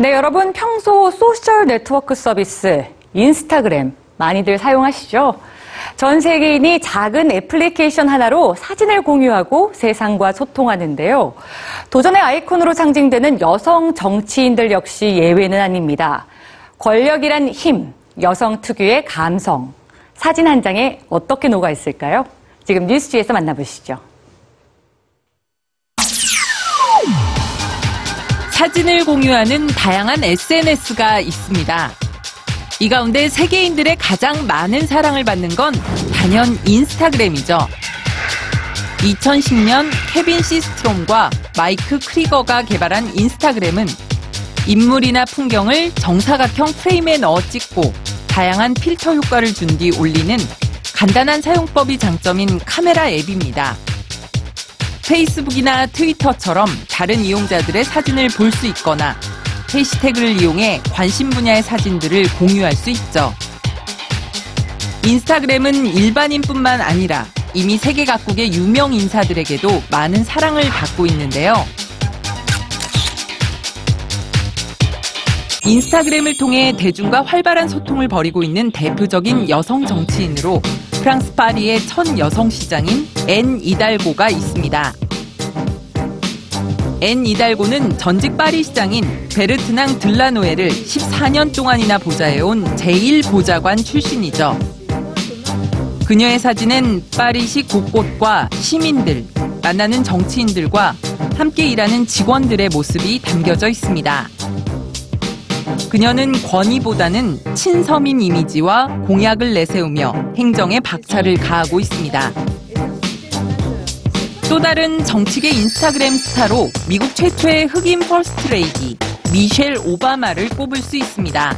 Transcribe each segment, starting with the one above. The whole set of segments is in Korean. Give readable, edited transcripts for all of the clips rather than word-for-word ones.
네, 여러분 평소 소셜 네트워크 서비스 인스타그램 많이들 사용하시죠? 전 세계인이 작은 애플리케이션 하나로 사진을 공유하고 세상과 소통하는데요. 도전의 아이콘으로 상징되는 여성 정치인들 역시 예외는 아닙니다. 권력이란 힘, 여성 특유의 감성. 사진 한 장에 어떻게 녹아 있을까요? 지금 뉴스G에서 만나보시죠. 사진을 공유하는 다양한 SNS가 있습니다. 이 가운데 세계인들의 가장 많은 사랑을 받는 건 단연 인스타그램이죠. 2010년 케빈 시스트롬과 마이크 크리거가 개발한 인스타그램은 인물이나 풍경을 정사각형 프레임에 넣어 찍고 다양한 필터 효과를 준 뒤 올리는 간단한 사용법이 장점인 카메라 앱입니다. 페이스북이나 트위터처럼 다른 이용자들의 사진을 볼 수 있거나 해시태그를 이용해 관심 분야의 사진들을 공유할 수 있죠. 인스타그램은 일반인뿐만 아니라 이미 세계 각국의 유명 인사들에게도 많은 사랑을 받고 있는데요. 인스타그램을 통해 대중과 활발한 소통을 벌이고 있는 대표적인 여성 정치인으로 프랑스 파리의 첫 여성 시장인 앤 이달고가 있습니다. 앤 이달고는 전직 파리 시장인 베르트낭 들라노에를 14년 동안이나 보좌해온 제1보좌관 출신이죠. 그녀의 사진은 파리시 곳곳과 시민들, 만나는 정치인들과 함께 일하는 직원들의 모습이 담겨져 있습니다. 그녀는 권위보다는 친서민 이미지와 공약을 내세우며 행정에 박차를 가하고 있습니다. 또 다른 정치계 인스타그램 스타로 미국 최초의 흑인 퍼스트레이디 미셸 오바마를 꼽을 수 있습니다.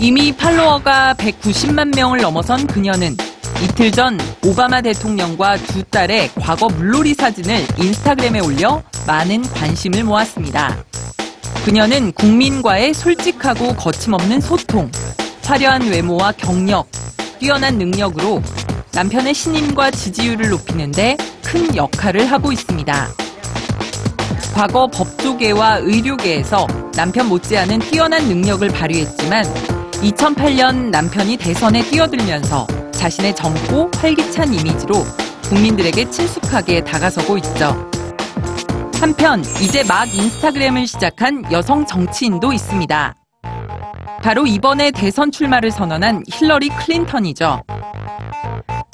이미 팔로워가 190만 명을 넘어선 그녀는 이틀 전 오바마 대통령과 두 딸의 과거 물놀이 사진을 인스타그램에 올려 많은 관심을 모았습니다. 그녀는 국민과의 솔직하고 거침없는 소통, 화려한 외모와 경력, 뛰어난 능력으로 남편의 신임과 지지율을 높이는 데 큰 역할을 하고 있습니다. 과거 법조계와 의료계에서 남편 못지않은 뛰어난 능력을 발휘했지만 2008년 남편이 대선에 뛰어들면서 자신의 젊고 활기찬 이미지로 국민들에게 친숙하게 다가서고 있죠. 한편 이제 막 인스타그램을 시작한 여성 정치인도 있습니다. 바로 이번에 대선 출마를 선언한 힐러리 클린턴이죠.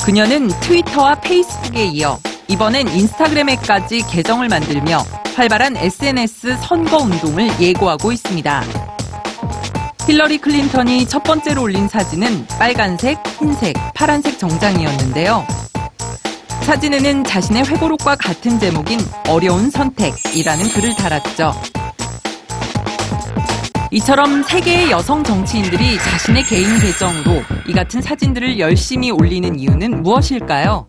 그녀는 트위터와 페이스북에 이어 이번엔 인스타그램에까지 계정을 만들며 활발한 SNS 선거 운동을 예고하고 있습니다. 힐러리 클린턴이 첫 번째로 올린 사진은 빨간색, 흰색, 파란색 정장이었는데요. 사진에는 자신의 회고록과 같은 제목인 어려운 선택이라는 글을 달았죠. 이처럼 세계의 여성 정치인들이 자신의 개인 계정으로 이 같은 사진들을 열심히 올리는 이유는 무엇일까요?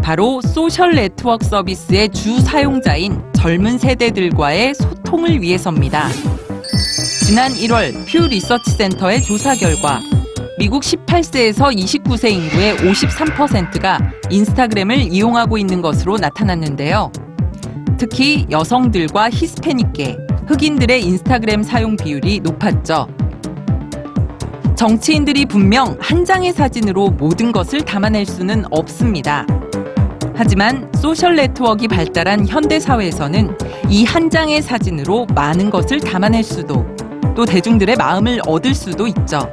바로 소셜 네트워크 서비스의 주 사용자인 젊은 세대들과의 소통을 위해서입니다. 지난 1월 퓨 리서치 센터의 조사 결과 미국 18세에서 29세 인구의 53%가 인스타그램을 이용하고 있는 것으로 나타났는데요. 특히 여성들과 히스패닉계, 흑인들의 인스타그램 사용 비율이 높았죠. 정치인들이 분명 한 장의 사진으로 모든 것을 담아낼 수는 없습니다. 하지만 소셜 네트워크가 발달한 현대 사회에서는 이 한 장의 사진으로 많은 것을 담아낼 수도, 또 대중들의 마음을 얻을 수도 있죠.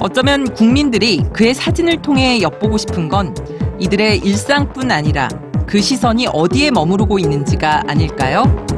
어쩌면 국민들이 그의 사진을 통해 엿보고 싶은 건 이들의 일상뿐 아니라 그 시선이 어디에 머무르고 있는지가 아닐까요?